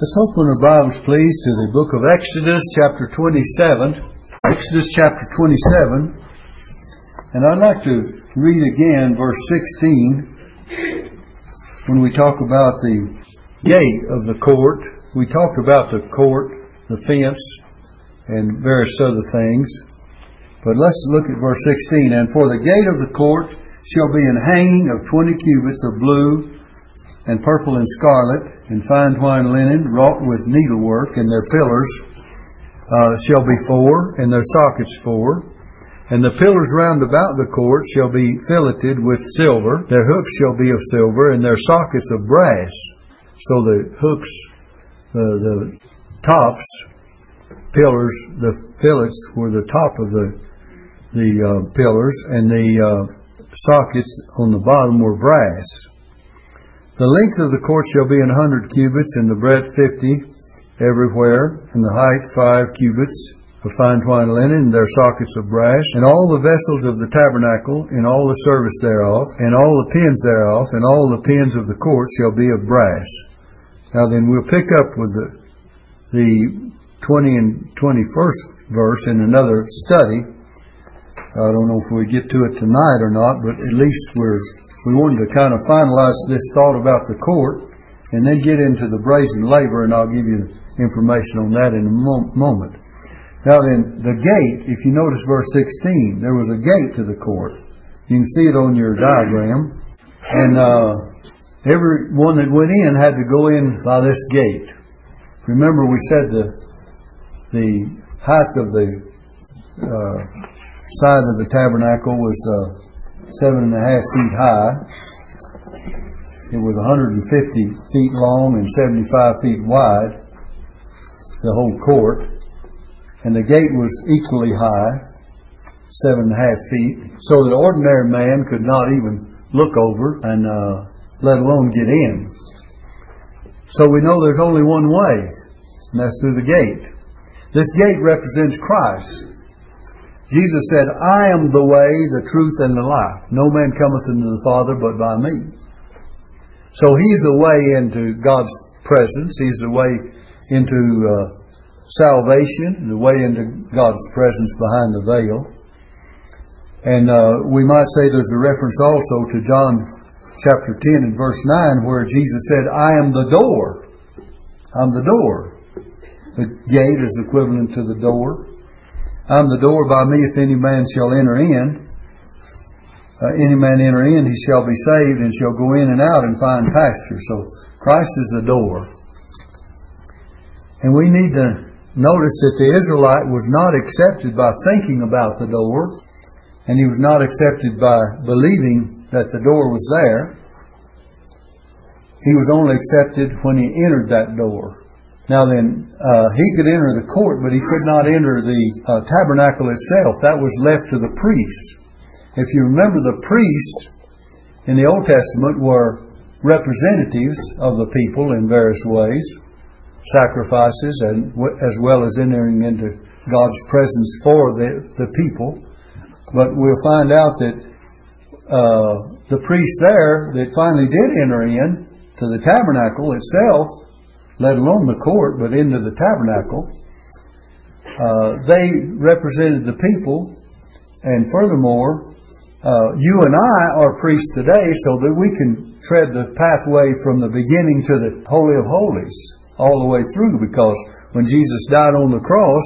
Let's open our Bibles, please, to the book of Exodus, chapter 27. Exodus, chapter 27. And I'd like to read again verse 16 when we talk about the gate of the court. We talked about the court, the fence, and various other things. But let's look at verse 16. And for the gate of the court shall be an hanging of 20 cubits of blue, and purple and scarlet, and fine twined linen, wrought with needlework, and their pillars shall be 4, and their sockets 4. And the pillars round about the court shall be filleted with silver, their hooks shall be of silver, and their sockets of brass. So the hooks, the tops, pillars, the fillets were the top of the pillars, and the sockets on the bottom were brass. The length of the court shall be 100 cubits, and the breadth 50 everywhere, and the height 5 cubits of fine twined linen, and their sockets of brass, and all the vessels of the tabernacle, and all the service thereof, and all the pins thereof, and all the pins of the court shall be of brass. Now then, we'll pick up with the 20 and 21st verse in another study. I don't know if we get to it tonight or not, but at least we wanted to kind of finalize this thought about the court and then get into the brazen laver, and I'll give you information on that in a moment. Now then, the gate, if you notice verse 16, there was a gate to the court. You can see it on your diagram. And everyone that went in had to go in by this gate. Remember, we said the height of the side of the tabernacle was 7.5 feet high. It was 150 feet long and 75 feet wide, the whole court. And the gate was equally high, 7.5 feet, so that an ordinary man could not even look over and let alone get in. So we know there's only one way, and that's through the gate. This gate represents Christ. Jesus said, "I am the way, the truth, and the life. No man cometh unto the Father but by me." So He's the way into God's presence. He's the way into salvation, the way into God's presence behind the veil. And we might say there's a reference also to John chapter 10 and verse 9, where Jesus said, "I am the door." I'm the door. The gate is equivalent to the door. "I'm the door. By me, if any man shall enter in, he shall be saved, and shall go in and out and find pasture." So Christ is the door. And we need to notice that the Israelite was not accepted by thinking about the door, and he was not accepted by believing that the door was there. He was only accepted when he entered that door. Now then, he could enter the court, but he could not enter the tabernacle itself. That was left to the priests. If you remember, the priests in the Old Testament were representatives of the people in various ways, sacrifices, and as well as entering into God's presence for the people. But we'll find out that the priest there that finally did enter in to the tabernacle itself, let alone the court, but into the tabernacle, they represented the people. And furthermore, you and I are priests today, so that we can tread the pathway from the beginning to the Holy of Holies all the way through, because when Jesus died on the cross,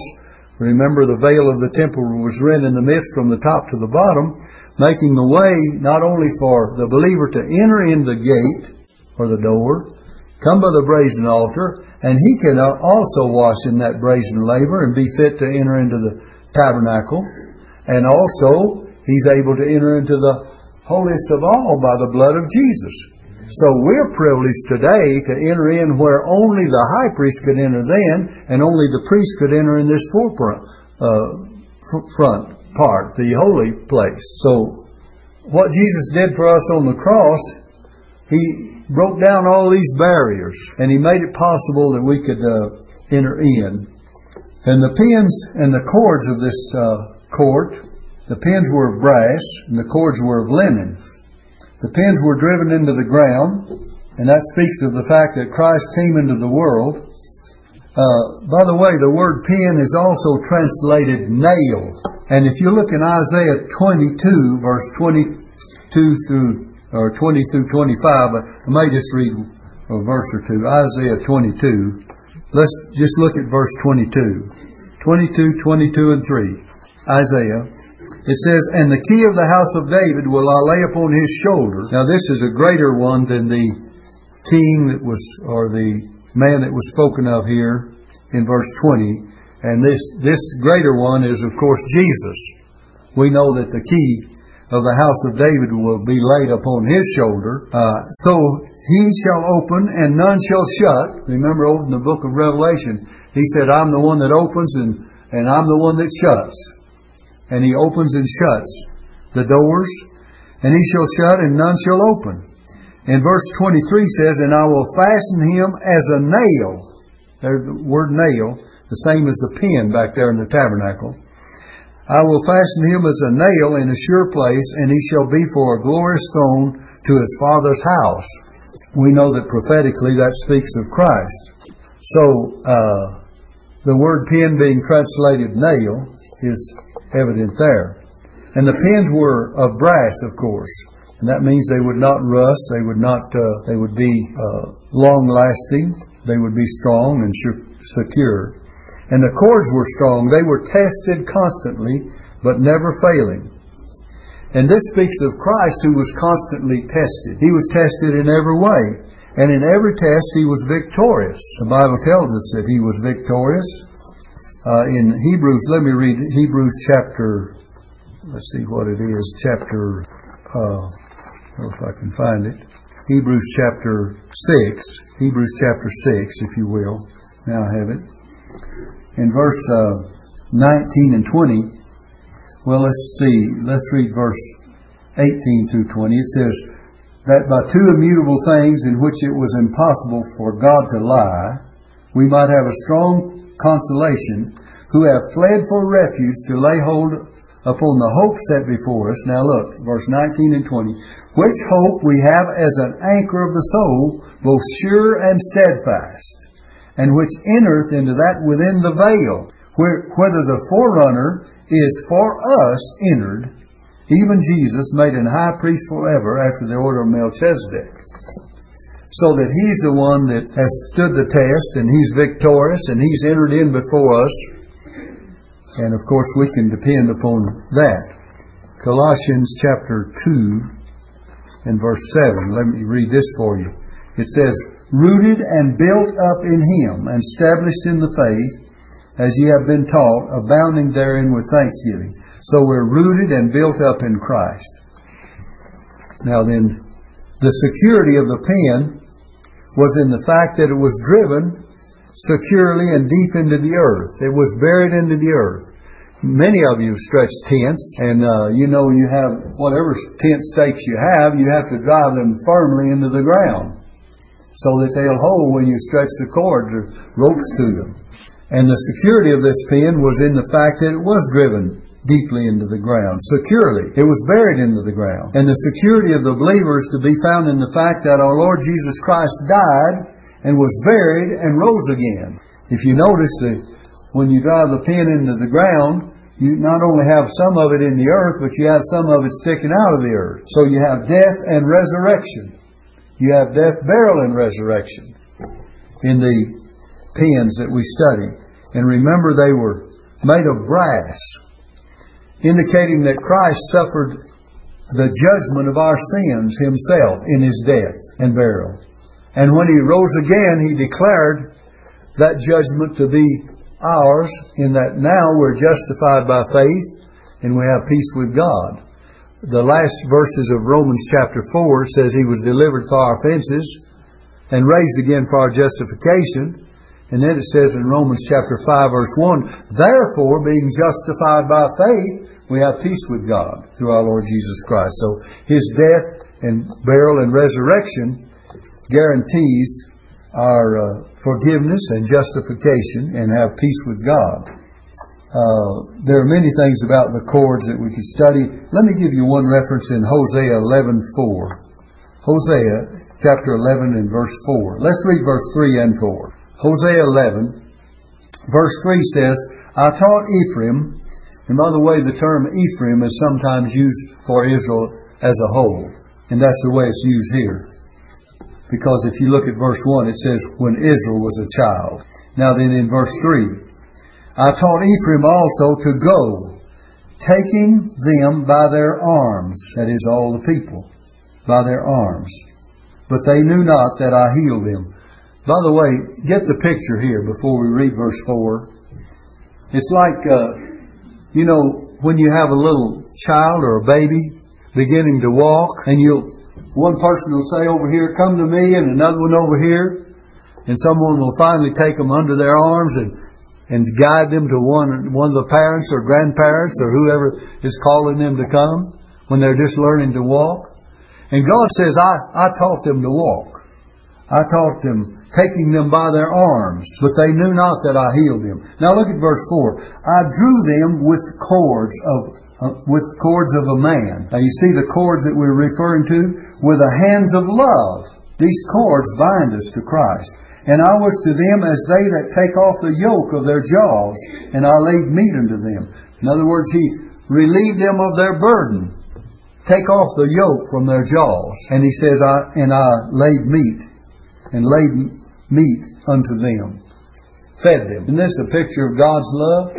remember, the veil of the temple was rent in the midst from the top to the bottom, making the way not only for the believer to enter in the gate or the door, come by the brazen altar, and he can also wash in that brazen laver and be fit to enter into the tabernacle. And also, he's able to enter into the holiest of all by the blood of Jesus. So we're privileged today to enter in where only the high priest could enter then, and only the priest could enter in this front part, the holy place. So what Jesus did for us on the cross, he broke down all these barriers, and he made it possible that we could enter in. And the pins and the cords of this court, the pins were of brass, and the cords were of linen. The pins were driven into the ground, and that speaks of the fact that Christ came into the world By the way, the word pen is also translated nail. And if you look in Isaiah 22, verse 20 through 25, but I may just read a verse or two. Isaiah 22. Let's just look at verse 22. 22:22-3. Isaiah. It says, "And the key of the house of David will I lay upon his shoulder." Now this is a greater one than the king that was, or the man that was spoken of here in verse 20. And this greater one is, of course, Jesus. We know that the key of the house of David will be laid upon his shoulder. So he shall open and none shall shut. Remember over in the book of Revelation, he said, "I'm the one that opens and I'm the one that shuts." And he opens and shuts the doors, and he shall shut, and none shall open. And verse 23 says, "And I will fasten him as a nail." There's the word nail, the same as the pin back there in the tabernacle. "I will fasten him as a nail in a sure place, and he shall be for a glorious stone to his father's house." We know that prophetically that speaks of Christ. So the word pin being translated nail is evident there. And the pins were of brass, of course. And that means they would not rust. They would not. They would be long-lasting. They would be strong and secure. And the cords were strong. They were tested constantly, but never failing. And this speaks of Christ, who was constantly tested. He was tested in every way. And in every test, He was victorious. The Bible tells us that He was victorious. In Hebrews, let me read Hebrews chapter, let's see what it is, chapter, if I can find it, Hebrews chapter 6, if you will. Now I have it. In verse 19 and 20, well, let's read verse 18 through 20. It says, "That by two immutable things in which it was impossible for God to lie, we might have a strong consolation, who have fled for refuge to lay hold upon the hope set before us." Now look, verse 19 and 20. "Which hope we have as an anchor of the soul, both sure and steadfast, and which entereth into that within the veil, whether the forerunner is for us entered, even Jesus, made an high priest forever after the order of Melchizedek." So that He's the one that has stood the test, and He's victorious, and He's entered in before us. And of course we can depend upon that. Colossians chapter 2 and verse 7. Let me read this for you. It says, "Rooted and built up in Him, and established in the faith, as ye have been taught, abounding therein with thanksgiving." So we're rooted and built up in Christ. Now then, the security of the pen was in the fact that it was driven securely and deep into the earth. It was buried into the earth. Many of you stretched tents, and you know, you have whatever tent stakes you have to drive them firmly into the ground so that they'll hold when you stretch the cords or ropes to them. And the security of this pen was in the fact that it was driven deeply into the ground, securely. It was buried into the ground. And the security of the believer is to be found in the fact that our Lord Jesus Christ died and was buried and rose again. If you notice that when you drive the pin into the ground, you not only have some of it in the earth, but you have some of it sticking out of the earth. So you have death and resurrection. You have death, burial, and resurrection in the pins that we study. And remember, they were made of brass, indicating that Christ suffered the judgment of our sins Himself in His death and burial. And when He rose again, He declared that judgment to be ours, in that now we're justified by faith and we have peace with God. The last verses of Romans chapter 4 says He was delivered for our offenses and raised again for our justification. And then it says in Romans chapter 5 verse 1, "Therefore, being justified by faith, we have peace with God through our Lord Jesus Christ." So His death and burial and resurrection guarantees our forgiveness and justification and have peace with God. There are many things about the cords that we could study. Let me give you one reference in Hosea 11:4. Hosea chapter 11 and verse 4. Let's read verse 3 and 4. Hosea 11 Verse 3 says, I taught Ephraim, and by the way, the term Ephraim is sometimes used for Israel as a whole. And that's the way it's used here. Because if you look at verse 1, it says, when Israel was a child. Now then in verse 3, I taught Ephraim also to go, taking them by their arms, that is all the people, by their arms. But they knew not that I healed them. By the way, get the picture here before we read verse 4. It's like, you know, when you have a little child or a baby beginning to walk, and one person will say over here, come to me, and another one over here. And someone will finally take them under their arms and guide them to one of the parents or grandparents or whoever is calling them to come when they're just learning to walk. And God says, I taught them to walk. I taught them, taking them by their arms, but they knew not that I healed them. Now look at verse 4. I drew them with cords of a man. Now you see the cords that we're referring to? With the hands of love. These cords bind us to Christ. And I was to them as they that take off the yoke of their jaws, and I laid meat unto them. In other words, He relieved them of their burden. Take off the yoke from their jaws. And He says, I laid meat unto them. Fed them. Isn't this a picture of God's love?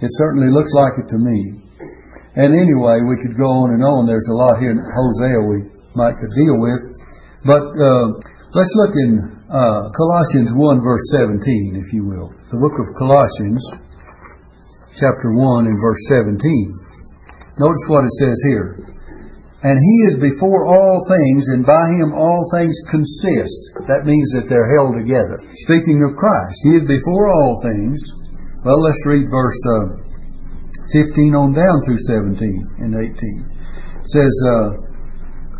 It certainly looks like it to me. And anyway, we could go on and on. There's a lot here in Hosea we might could deal with. But let's look in Colossians 1 verse 17, if you will. The book of Colossians, chapter 1 and verse 17. Notice what it says here. And He is before all things, and by Him all things consist. That means that they're held together. Speaking of Christ, He is before all things. Well, let's read verse 15 on down through 17 and 18. It says,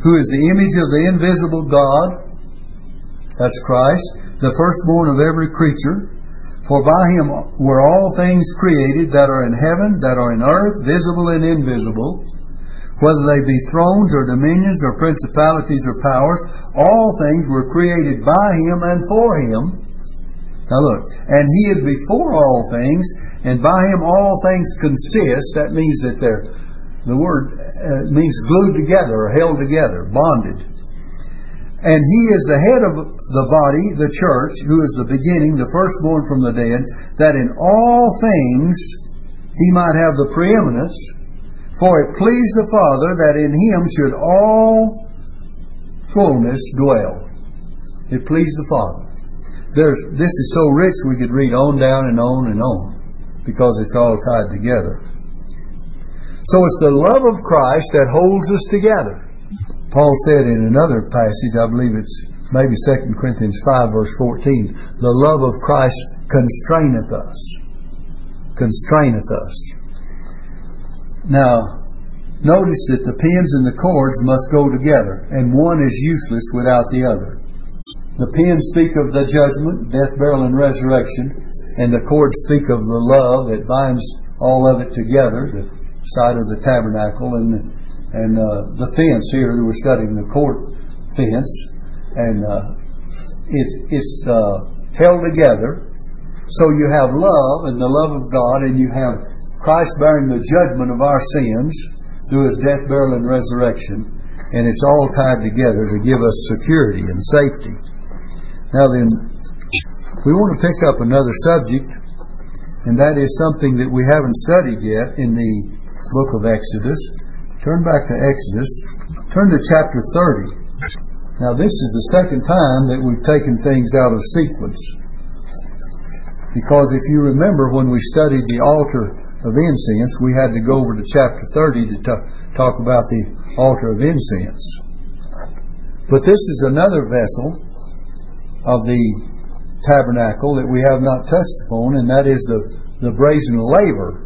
who is the image of the invisible God, that's Christ, the firstborn of every creature. For by Him were all things created that are in heaven, that are in earth, visible and invisible, whether they be thrones or dominions or principalities or powers. All things were created by Him and for Him. Now look, and He is before all things, and by Him all things consist. That means that the word means glued together or held together, bonded. And He is the head of the body, the church, who is the beginning, the firstborn from the dead, that in all things He might have the preeminence. For it pleased the Father that in Him should all fullness dwell. It pleased the Father. This is so rich we could read on down and on and on, because it's all tied together. So it's the love of Christ that holds us together. Paul said in another passage, I believe it's maybe 2 Corinthians 5 verse 14, the love of Christ constraineth us. Constraineth us. Now, notice that the pins and the cords must go together, and one is useless without the other. The pins speak of the judgment, death, burial, and resurrection. And the cords speak of the love that binds all of it together, the side of the tabernacle and the fence here. We're studying the court fence. And it's held together. So you have love and the love of God, and you have Christ bearing the judgment of our sins through His death, burial, and resurrection. And it's all tied together to give us security and safety. Now then, we want to pick up another subject, and that is something that we haven't studied yet in the book of Exodus. Turn back to Exodus. Turn to chapter 30. Now this is the second time that we've taken things out of sequence. Because if you remember when we studied the altar of incense, we had to go over to chapter 30 to talk about the altar of incense. But this is another vessel of the tabernacle that we have not touched upon, and that is the brazen laver.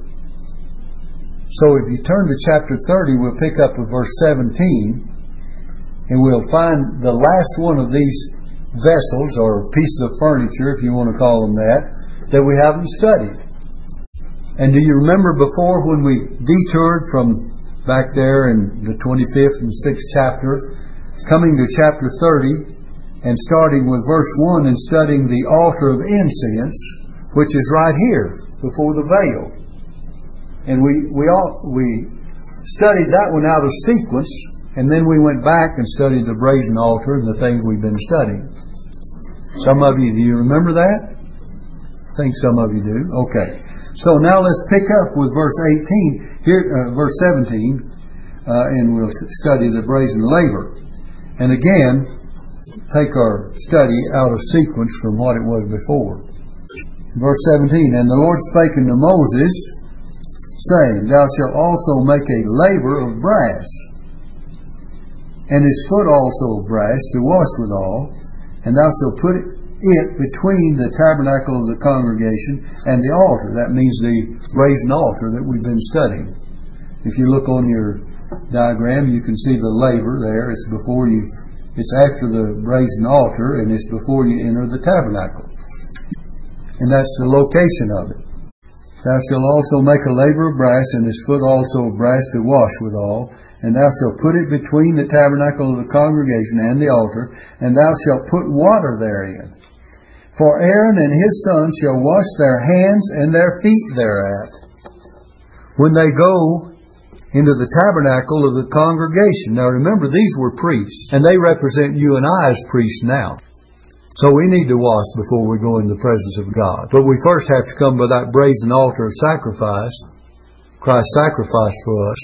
So if you turn to chapter 30, we'll pick up with verse 17, and we'll find the last one of these vessels or pieces of furniture, if you want to call them that we haven't studied. And do you remember before when we detoured from back there in the 25th and 6th chapters, coming to chapter 30, and starting with verse 1 and studying the altar of incense, which is right here before the veil. And we studied that one out of sequence, and then we went back and studied the brazen altar and the things we've been studying. Some of you, do you remember that? I think some of you do. Okay. So now let's pick up with verse 18, verse 17, and we'll study the brazen laver. And again, take our study out of sequence from what it was before. Verse 17, and the Lord spake unto Moses, saying, Thou shalt also make a laver of brass, and his foot also of brass, to wash withal, and thou shalt put it between the tabernacle of the congregation and the altar. That means the brazen altar that we've been studying. If you look on your diagram, you can see the laver there. It's before you. It's after the brazen altar, and it's before you enter the tabernacle. And that's the location of it. Thou shalt also make a laver of brass, and his foot also of brass to wash withal. And thou shalt put it between the tabernacle of the congregation and the altar, and thou shalt put water therein. For Aaron and his sons shall wash their hands and their feet thereat, when they go into the tabernacle of the congregation. Now remember, these were priests, and they represent you and I as priests now. So we need to wash before we go in the presence of God. But we first have to come by that brazen altar of sacrifice, Christ's sacrifice for us,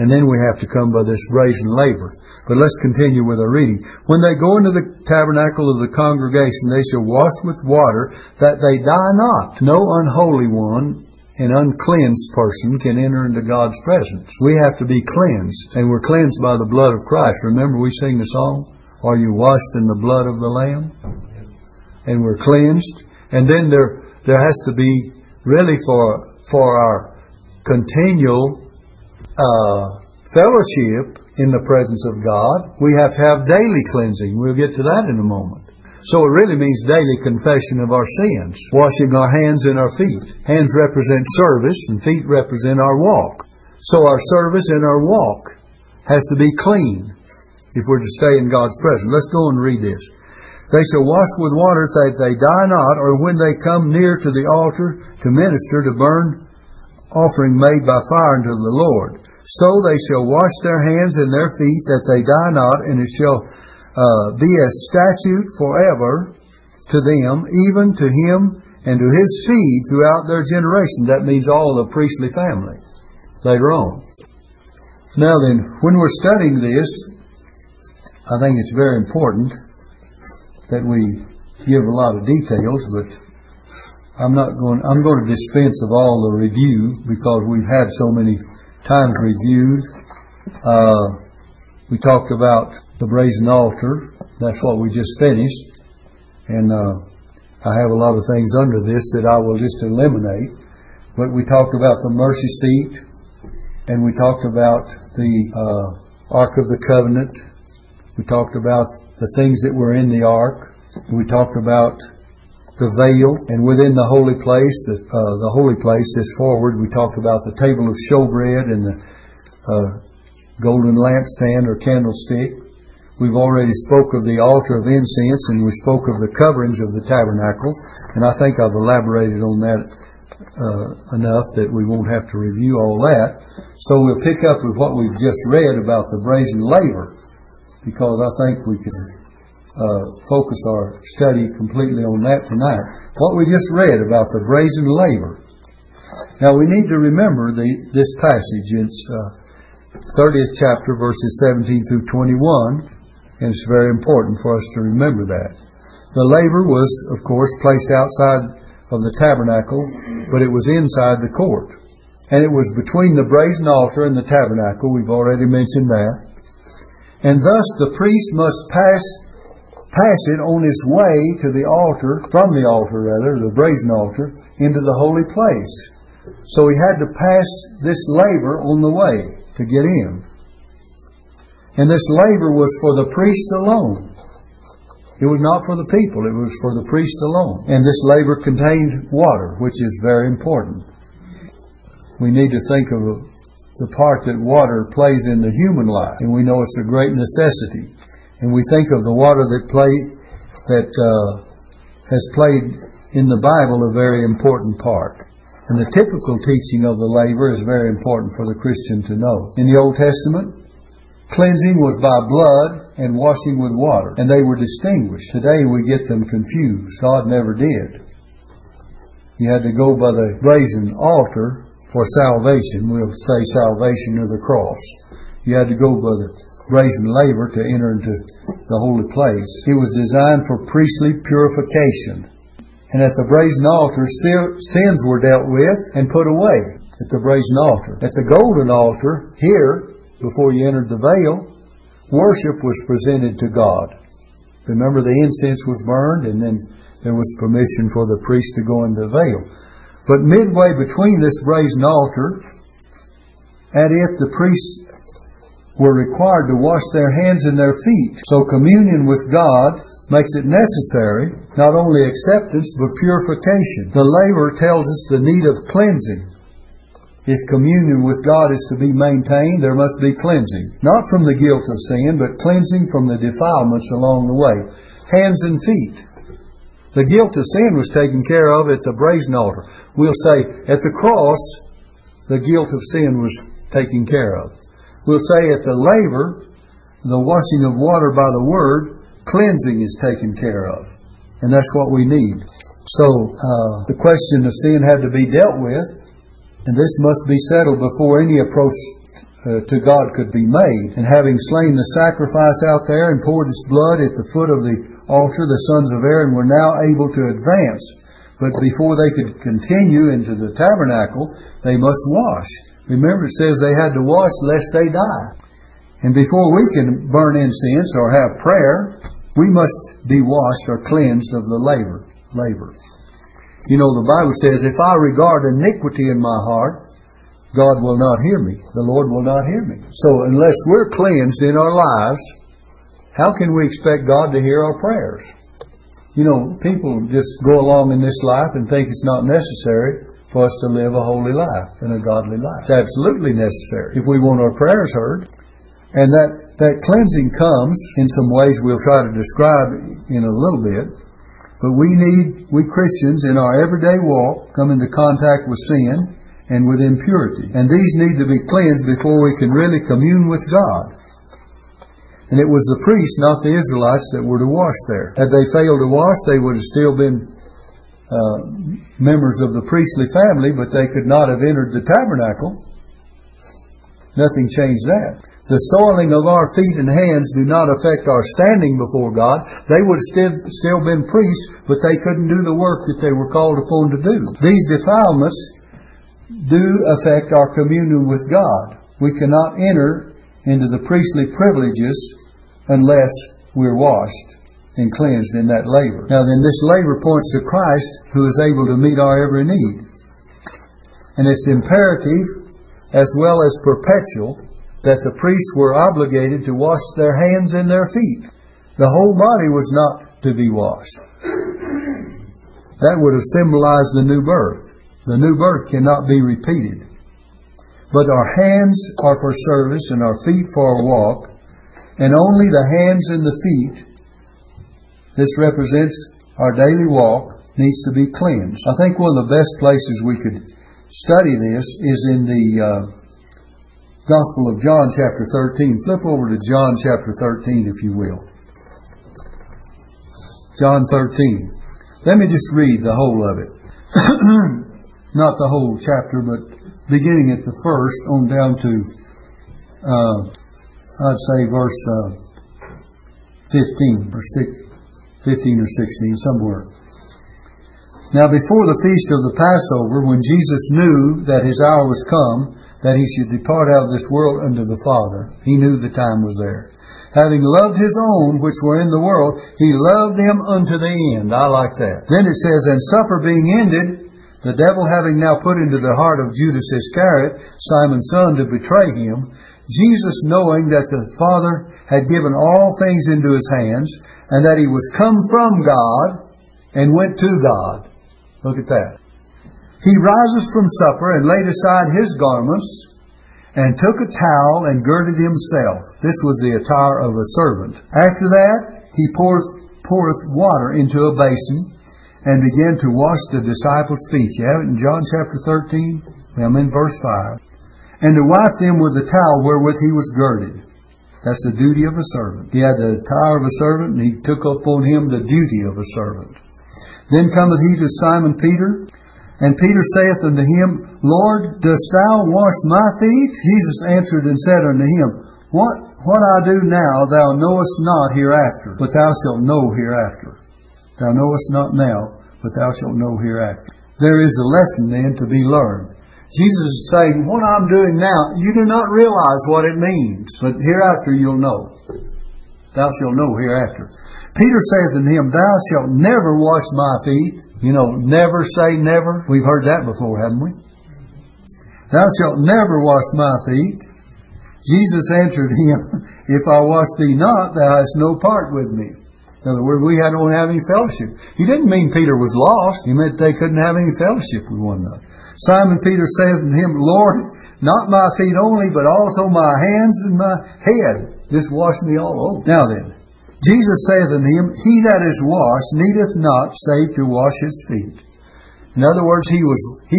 and then we have to come by this brazen laver. But let's continue with our reading. When they go into the tabernacle of the congregation, they shall wash with water, that they die not. No unholy one, an uncleansed person, can enter into God's presence. We have to be cleansed, and we're cleansed by the blood of Christ. Remember, we sing the song, Are you washed in the blood of the Lamb? And we're cleansed. And then there has to be, really, for our continual fellowship in the presence of God, we have to have daily cleansing. We'll get to that in a moment. So it really means daily confession of our sins, washing our hands and our feet. Hands represent service, and feet represent our walk. So our service and our walk has to be clean if we're to stay in God's presence. Let's go and read this. They shall wash with water that they die not, or when they come near to the altar to minister to burn offering made by fire unto the Lord. So they shall wash their hands and their feet that they die not, and it shall be a statute forever to them, even to him and to his seed throughout their generation. That means all the priestly family later on. Now then, when we're studying this, I think it's very important that we give a lot of details, but I'm going to dispense of all the review, because we've had so many times reviewed. We talked about the brazen altar. That's what we just finished, and I have a lot of things under this that I will just eliminate. But we talked about the mercy seat, and we talked about the Ark of the Covenant. We talked about the things that were in the ark. We talked about the veil, and within the holy place, the holy place is forward. We talked about the table of showbread and the golden lampstand or candlestick. We've already spoke of the altar of incense, and we spoke of the coverings of the tabernacle. And I think I've elaborated on that enough that we won't have to review all that. So we'll pick up with what we've just read about the brazen laver, because I think we can focus our study completely on that tonight. What we just read about the brazen laver. Now we need to remember this passage. It's 30th chapter, verses 17 through 21, and it's very important for us to remember that. The laver was, of course, placed outside of the tabernacle, but it was inside the court. And it was between the brazen altar and the tabernacle. We've already mentioned that. And thus the priest must pass it on his way to the altar, from the altar rather, the brazen altar, into the holy place. So he had to pass this laver on the way to get in. And this laver was for the priests alone. It was not for the people, it was for the priests alone. And this laver contained water, which is very important. We need to think of the part that water plays in the human life, and we know it's a great necessity. And we think of the water that has played in the Bible a very important part. And the typical teaching of the laver is very important for the Christian to know. In the Old Testament, cleansing was by blood and washing with water, and they were distinguished. Today we get them confused. God never did. You had to go by the brazen altar for salvation. We'll say salvation or the cross. You had to go by the brazen laver to enter into the holy place. It was designed for priestly purification. And at the brazen altar, sins were dealt with and put away at the brazen altar. At the golden altar, here, before you entered the veil, worship was presented to God. Remember, the incense was burned, and then there was permission for the priest to go into the veil. But midway between this brazen altar, at it, the priests were required to wash their hands and their feet. So communion with God makes it necessary, not only acceptance, but purification. The laver tells us the need of cleansing. If communion with God is to be maintained, there must be cleansing. Not from the guilt of sin, but cleansing from the defilements along the way. Hands and feet. The guilt of sin was taken care of at the brazen altar. We'll say, at the cross, the guilt of sin was taken care of. We'll say at the laver, the washing of water by the word, cleansing is taken care of. And that's what we need. So the question of sin had to be dealt with, and this must be settled before any approach to God could be made. And having slain the sacrifice out there and poured its blood at the foot of the altar, the sons of Aaron were now able to advance. But before they could continue into the tabernacle, they must wash. Remember, it says they had to wash lest they die. And before we can burn incense or have prayer, we must be washed or cleansed of the labor. You know, the Bible says, if I regard iniquity in my heart, God will not hear me. The Lord will not hear me. So unless we're cleansed in our lives, how can we expect God to hear our prayers? You know, people just go along in this life and think it's not necessary for us to live a holy life and a godly life. It's absolutely necessary if we want our prayers heard. And that cleansing comes in some ways we'll try to describe in a little bit. But we Christians in our everyday walk come into contact with sin and with impurity. And these need to be cleansed before we can really commune with God. And it was the priests, not the Israelites, that were to wash there. Had they failed to wash, they would have still been members of the priestly family, but they could not have entered the tabernacle. Nothing changed that. The soiling of our feet and hands do not affect our standing before God. They would have still been priests, but they couldn't do the work that they were called upon to do. These defilements do affect our communion with God. We cannot enter into the priestly privileges unless we're washed and cleansed in that labor. Now then, this labor points to Christ, who is able to meet our every need. And it's imperative as well as perpetual that the priests were obligated to wash their hands and their feet. The whole body was not to be washed. That would have symbolized the new birth. The new birth cannot be repeated. But our hands are for service and our feet for a walk, and only the hands and the feet, this represents our daily walk, needs to be cleansed. I think one of the best places we could study this is in the Gospel of John chapter 13. Flip over to John chapter 13, if you will. John 13. Let me just read the whole of it. Not the whole chapter, but beginning at the first on down to, I'd say, verse 15 or 16, somewhere. Now before the feast of the Passover, when Jesus knew that His hour was come, that He should depart out of this world unto the Father. He knew the time was there. Having loved His own which were in the world, He loved them unto the end. I like that. Then it says, and supper being ended, the devil having now put into the heart of Judas Iscariot, Simon's son, to betray Him, Jesus, knowing that the Father had given all things into His hands, and that He was come from God and went to God. Look at that. He rises from supper and laid aside His garments and took a towel and girded Himself. This was the attire of a servant. After that, He poureth water into a basin and began to wash the disciples' feet. You have it in John chapter 13? I'm in verse 5. And to wipe them with the towel wherewith he was girded. That's the duty of a servant. He had the towel of a servant, and he took up on him the duty of a servant. Then cometh he to Simon Peter, and Peter saith unto him, Lord, dost thou wash my feet? Jesus answered and said unto him, What I do now thou knowest not hereafter, but thou shalt know hereafter. Thou knowest not now, but thou shalt know hereafter. There is a lesson then to be learned. Jesus is saying, what I'm doing now, you do not realize what it means, but hereafter you'll know. Thou shalt know hereafter. Peter saith unto him, Thou shalt never wash my feet. You know, never say never. We've heard that before, haven't we? Thou shalt never wash my feet. Jesus answered him, If I wash thee not, thou hast no part with me. In other words, we don't have any fellowship. He didn't mean Peter was lost. He meant they couldn't have any fellowship with one another. Simon Peter saith unto him, Lord, not my feet only, but also my hands and my head. Just wash me all over. Now then, Jesus saith unto him, He that is washed needeth not save to wash his feet. In other words, he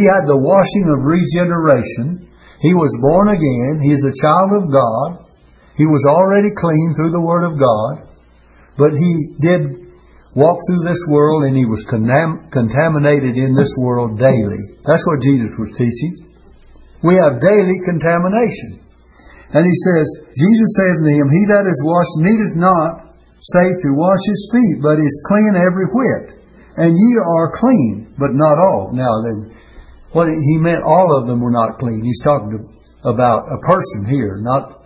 had the washing of regeneration. He was born again. He is a child of God. He was already clean through the Word of God. But he did walk through this world, and he was contaminated in this world daily. That's what Jesus was teaching. We have daily contamination. And he says, Jesus saith unto him, He that is washed needeth not save to wash his feet, but is clean every whit. And ye are clean, but not all. Now then, what he meant, all of them were not clean. He's talking about a person here, not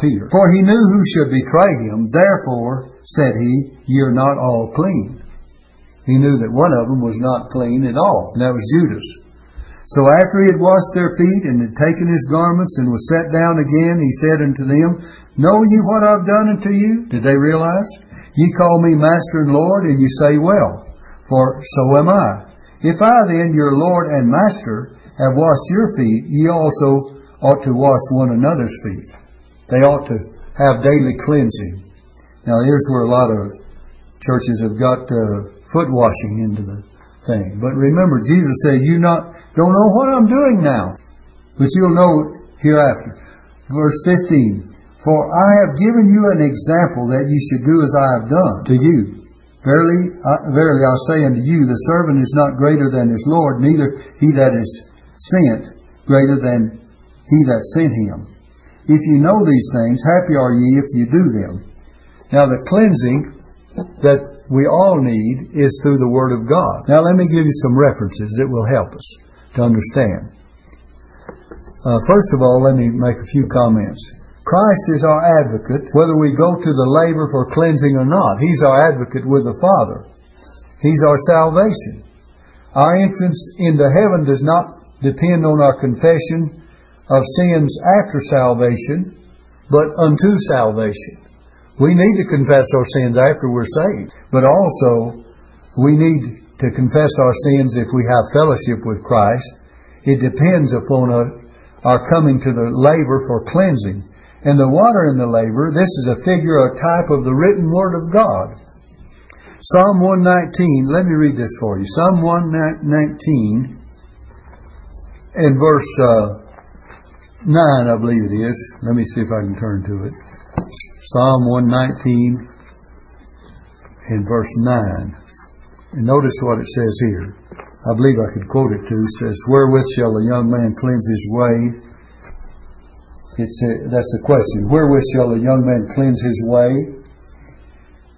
Peter. For he knew who should betray him. Therefore, said he, ye are not all clean. He knew that one of them was not clean at all, and that was Judas. So after he had washed their feet, and had taken his garments, and was set down again, he said unto them, Know ye what I've done unto you? Did they realize? Ye call me Master and Lord, and ye say, Well, for so am I. If I then, your Lord and Master, have washed your feet, ye also ought to wash one another's feet. They ought to have daily cleansing. Now, here's where a lot of churches have got foot washing into the thing. But remember, Jesus said, You don't know what I'm doing now, but you'll know hereafter. Verse 15, For I have given you an example that you should do as I have done to you. Verily, I say unto you, the servant is not greater than his Lord, neither he that is sent greater than he that sent him. If you know these things, happy are ye if you do them. Now the cleansing that we all need is through the Word of God. Now let me give you some references that will help us to understand. First of all, let me make a few comments. Christ is our advocate, whether we go to the labor for cleansing or not. He's our advocate with the Father. He's our salvation. Our entrance into heaven does not depend on our confession of sins after salvation, but unto salvation. We need to confess our sins after we're saved, but also we need to confess our sins if we have fellowship with Christ. It depends upon our coming to the laver for cleansing. And the water in the laver, this is a figure, a type of the written Word of God. Psalm 119, let me read this for you. Psalm 119 and verse 9, I believe it is. Let me see if I can turn to it. Psalm 119 and verse 9. And notice what it says here. I believe I could quote it too. It says, Wherewith shall a young man cleanse his way? That's the question. Wherewith shall a young man cleanse his way?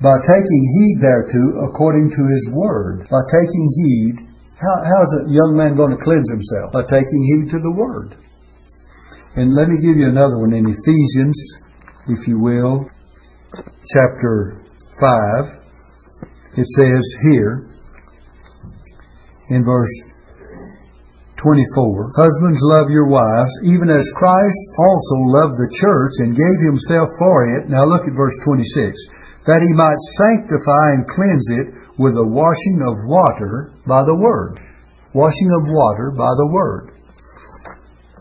By taking heed thereto according to his word. By taking heed. How is a young man going to cleanse himself? By taking heed to the word. And let me give you another one in Ephesians, if you will, chapter 5. It says here, in verse 24, Husbands, love your wives, even as Christ also loved the church and gave himself for it. Now look at verse 26. That he might sanctify and cleanse it with the washing of water by the word. Washing of water by the word.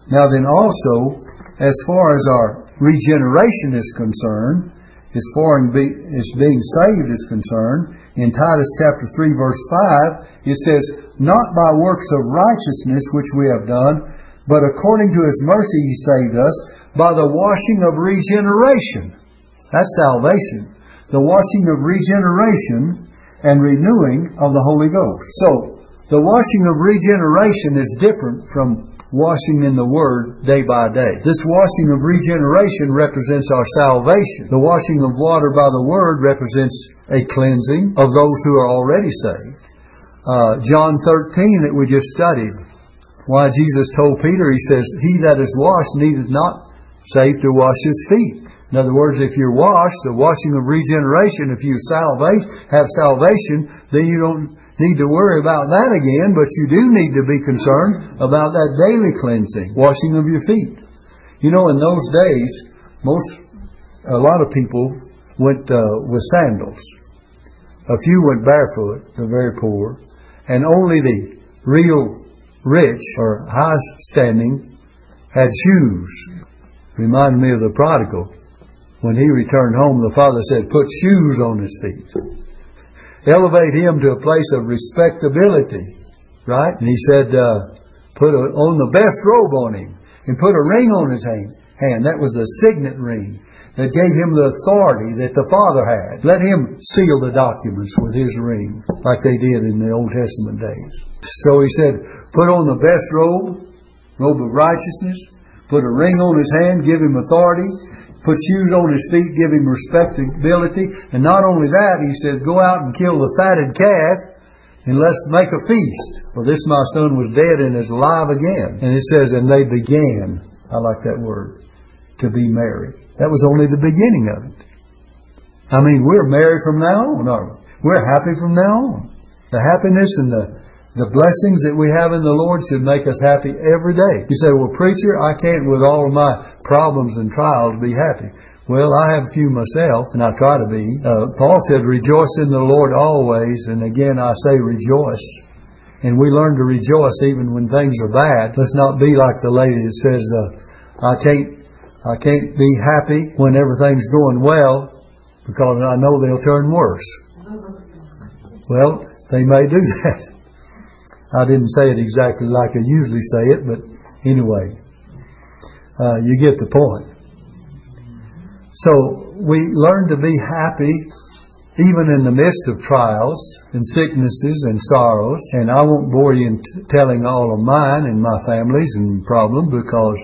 Now then also, as far as our regeneration is concerned, as being saved is concerned, In Titus chapter 3 verse 5, it says, "Not by works of righteousness which we have done, but according to His mercy He saved us by the washing of regeneration." That's salvation. The washing of regeneration and renewing of the Holy Ghost. So, the washing of regeneration is different from washing in the Word day by day. This washing of regeneration represents our salvation. The washing of water by the Word represents a cleansing of those who are already saved. John 13 that we just studied, why Jesus told Peter, He says, "He that is washed needeth not save to wash his feet." In other words, if you're washed, the washing of regeneration, if you have salvation, then you don't need to worry about that again, but you do need to be concerned about that daily cleansing, washing of your feet. You know, in those days, a lot of people went with sandals. A few went barefoot, the very poor, and only the real rich or high standing had shoes. Reminded me of the prodigal. When he returned home, the father said, "Put shoes on his feet." Elevate him to a place of respectability, right? And he said, "Put on the best robe on him and put a ring on his hand." That was a signet ring that gave him the authority that the Father had. Let him seal the documents with his ring, like they did in the Old Testament days. So he said, "Put on the best robe of righteousness, put a ring on his hand, give him authority, put shoes on his feet, give him respectability." And not only that, he said, "Go out and kill the fatted calf, and let's make a feast. For this my son was dead and is alive again." And it says, "And they began," I like that word, "to be merry." That was only the beginning of it. I mean, we're merry from now on, aren't we? We're happy from now on. The happiness and the blessings that we have in the Lord should make us happy every day. You say, "Well, preacher, I can't with all of my problems and trials be happy." Well, I have a few myself, and I try to be. Paul said, "Rejoice in the Lord always," and again I say rejoice. And we learn to rejoice even when things are bad. Let's not be like the lady that says, I can't be happy when everything's going well because I know they'll turn worse. Well, they may do that. I didn't say it exactly like I usually say it, but anyway, you get the point. So we learn to be happy even in the midst of trials and sicknesses and sorrows. And I won't bore you in telling all of mine and my family's and problems, because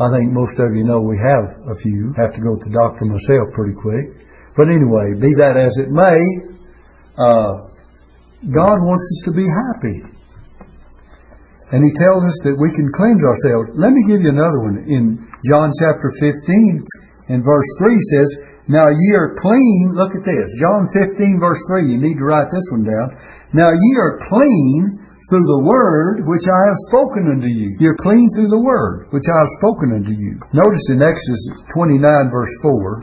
I think most of you know we have a few. I have to go to the doctor myself pretty quick. But anyway, be that as it may, God wants us to be happy. And He tells us that we can cleanse ourselves. Let me give you another one. In John chapter 15 and verse 3 says, "Now ye are clean." Look at this. John 15 verse 3. You need to write this one down. "Now ye are clean through the word which I have spoken unto you." You're clean through the word which I have spoken unto you. Notice in Exodus 29 verse 4.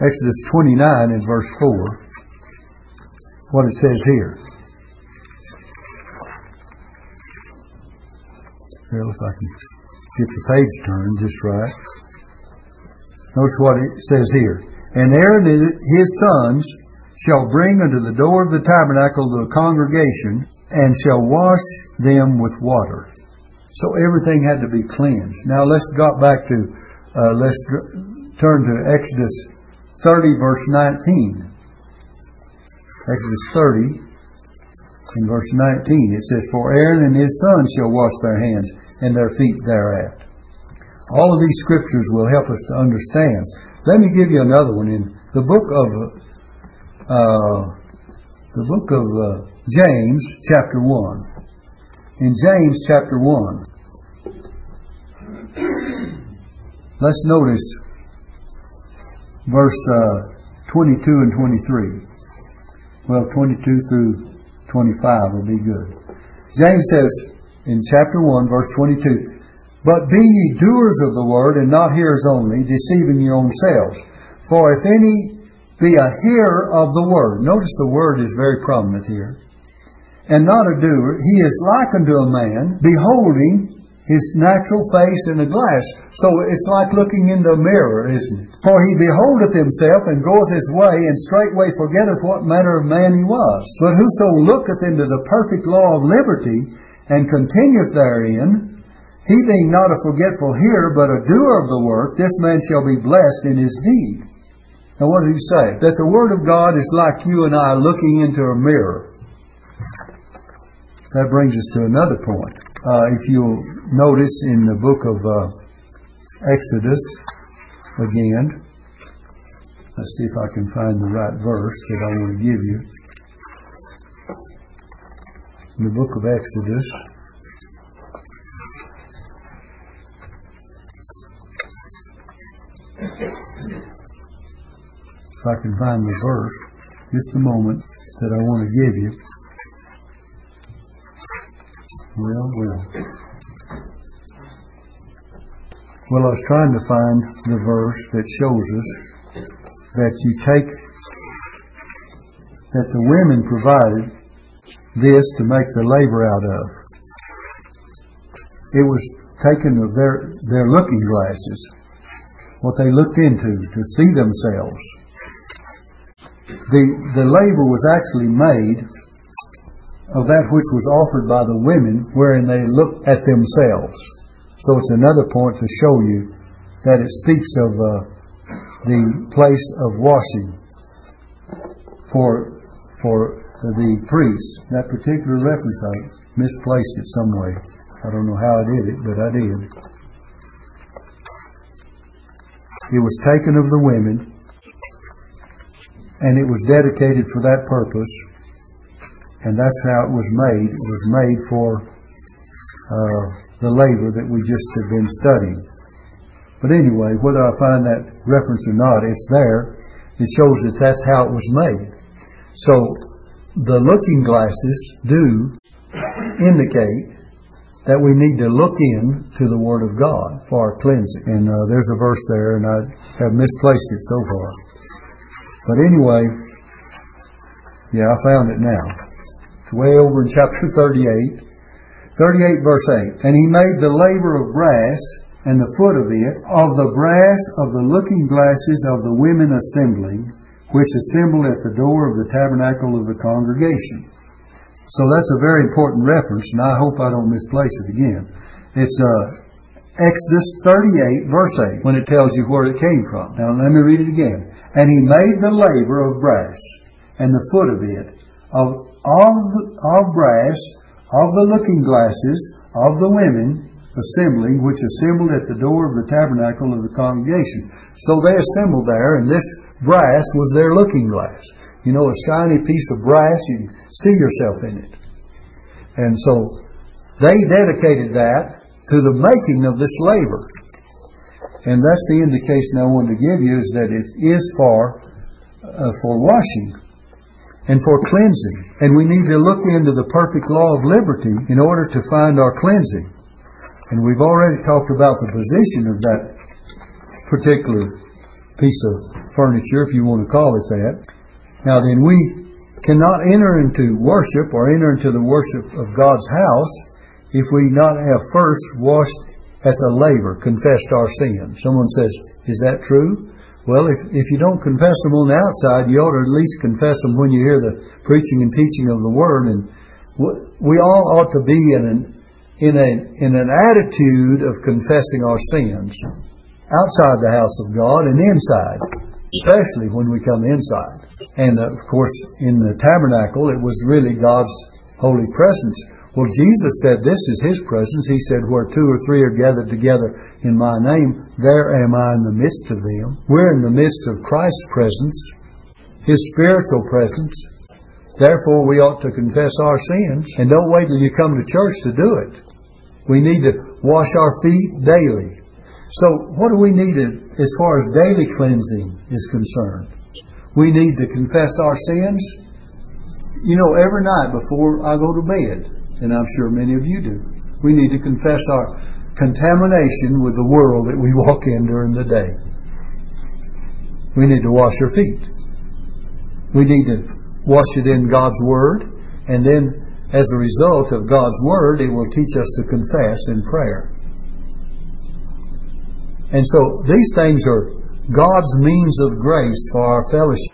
Exodus 29 and verse 4. What it says here. Well, if I can get the page turned just right. Notice what it says here. "And Aaron and his sons shall bring unto the door of the tabernacle of the congregation, and shall wash them with water." So everything had to be cleansed. Now let's turn to Exodus 30 verse 19. Exodus 30 in verse 19. It says, "For Aaron and his sons shall wash their hands and their feet thereat." All of these scriptures will help us to understand. Let me give you another one. In the book of James chapter 1. In James chapter 1, let's notice verse 22 and 23. Well, 22 through 25 will be good. James says in chapter 1, verse 22, "But be ye doers of the word, and not hearers only, deceiving your own selves. For if any be a hearer of the word," notice the word is very prominent here, "and not a doer, he is like unto a man beholding his natural face in a glass. So it's like looking in the mirror, isn't it? For he beholdeth himself, and goeth his way, and straightway forgetteth what manner of man he was. But whoso looketh into the perfect law of liberty, and continueth therein, he being not a forgetful hearer, but a doer of the work, this man shall be blessed in his deed. Now what did he say? That the Word of God is like you and I looking into a mirror. That brings us to another point. If you'll notice in the book of Exodus, again, let's see if I can find the right verse that I want to give you. In the book of Exodus, if I can find the verse, just a moment, that I want to give you. Well, I was trying to find the verse that shows us that you take, that the women provided this to make the labor out of. It was taken of their looking glasses, what they looked into to see themselves. The labor was actually made of that which was offered by the women, wherein they looked at themselves. So it's another point to show you that it speaks of the place of washing for the priests. That particular reference, I misplaced it some way. I don't know how I did it, but I did. It was taken of the women, and it was dedicated for that purpose. And that's how it was made. It was made for the labor that we just have been studying. But anyway, whether I find that reference or not, it's there. It shows that that's how it was made. So the looking glasses do indicate that we need to look in to the Word of God for our cleansing. And there's a verse there, and I have misplaced it so far. But anyway, yeah, I found it now. Way over in chapter 38, verse 8. And he made the laver of brass, and the foot of it, of the brass of the looking glasses of the women assembling, which assembled at the door of the tabernacle of the congregation. So that's a very important reference, and I hope I don't misplace it again. It's Exodus 38, verse 8, when it tells you where it came from. Now let me read it again. And he made the laver of brass, and the foot of it, of brass, of the looking glasses, of the women assembling, which assembled at the door of the tabernacle of the congregation. So they assembled there, and this brass was their looking glass. You know, a shiny piece of brass, you can see yourself in it. And so they dedicated that to the making of this laver. And that's the indication I wanted to give you, is that it is for washing and for cleansing. And we need to look into the perfect law of liberty in order to find our cleansing. And we've already talked about the position of that particular piece of furniture, if you want to call it that. Now then, we cannot enter into worship or enter into the worship of God's house if we not have first washed at the laver, confessed our sin. Someone says, is that true? Well, if you don't confess them on the outside, you ought to at least confess them when you hear the preaching and teaching of the Word. And we all ought to be in an attitude of confessing our sins outside the house of God and inside, especially when we come inside. And of course, in the tabernacle, it was really God's holy presence. Well, Jesus said this is His presence. He said, where two or three are gathered together in my name, there am I in the midst of them. We're in the midst of Christ's presence, His spiritual presence. Therefore, we ought to confess our sins. And don't wait till you come to church to do it. We need to wash our feet daily. So, what do we need as far as daily cleansing is concerned? We need to confess our sins, you know, every night before I go to bed. And I'm sure many of you do. We need to confess our contamination with the world that we walk in during the day. We need to wash our feet. We need to wash it in God's Word. And then, as a result of God's Word, it will teach us to confess in prayer. And so these things are God's means of grace for our fellowship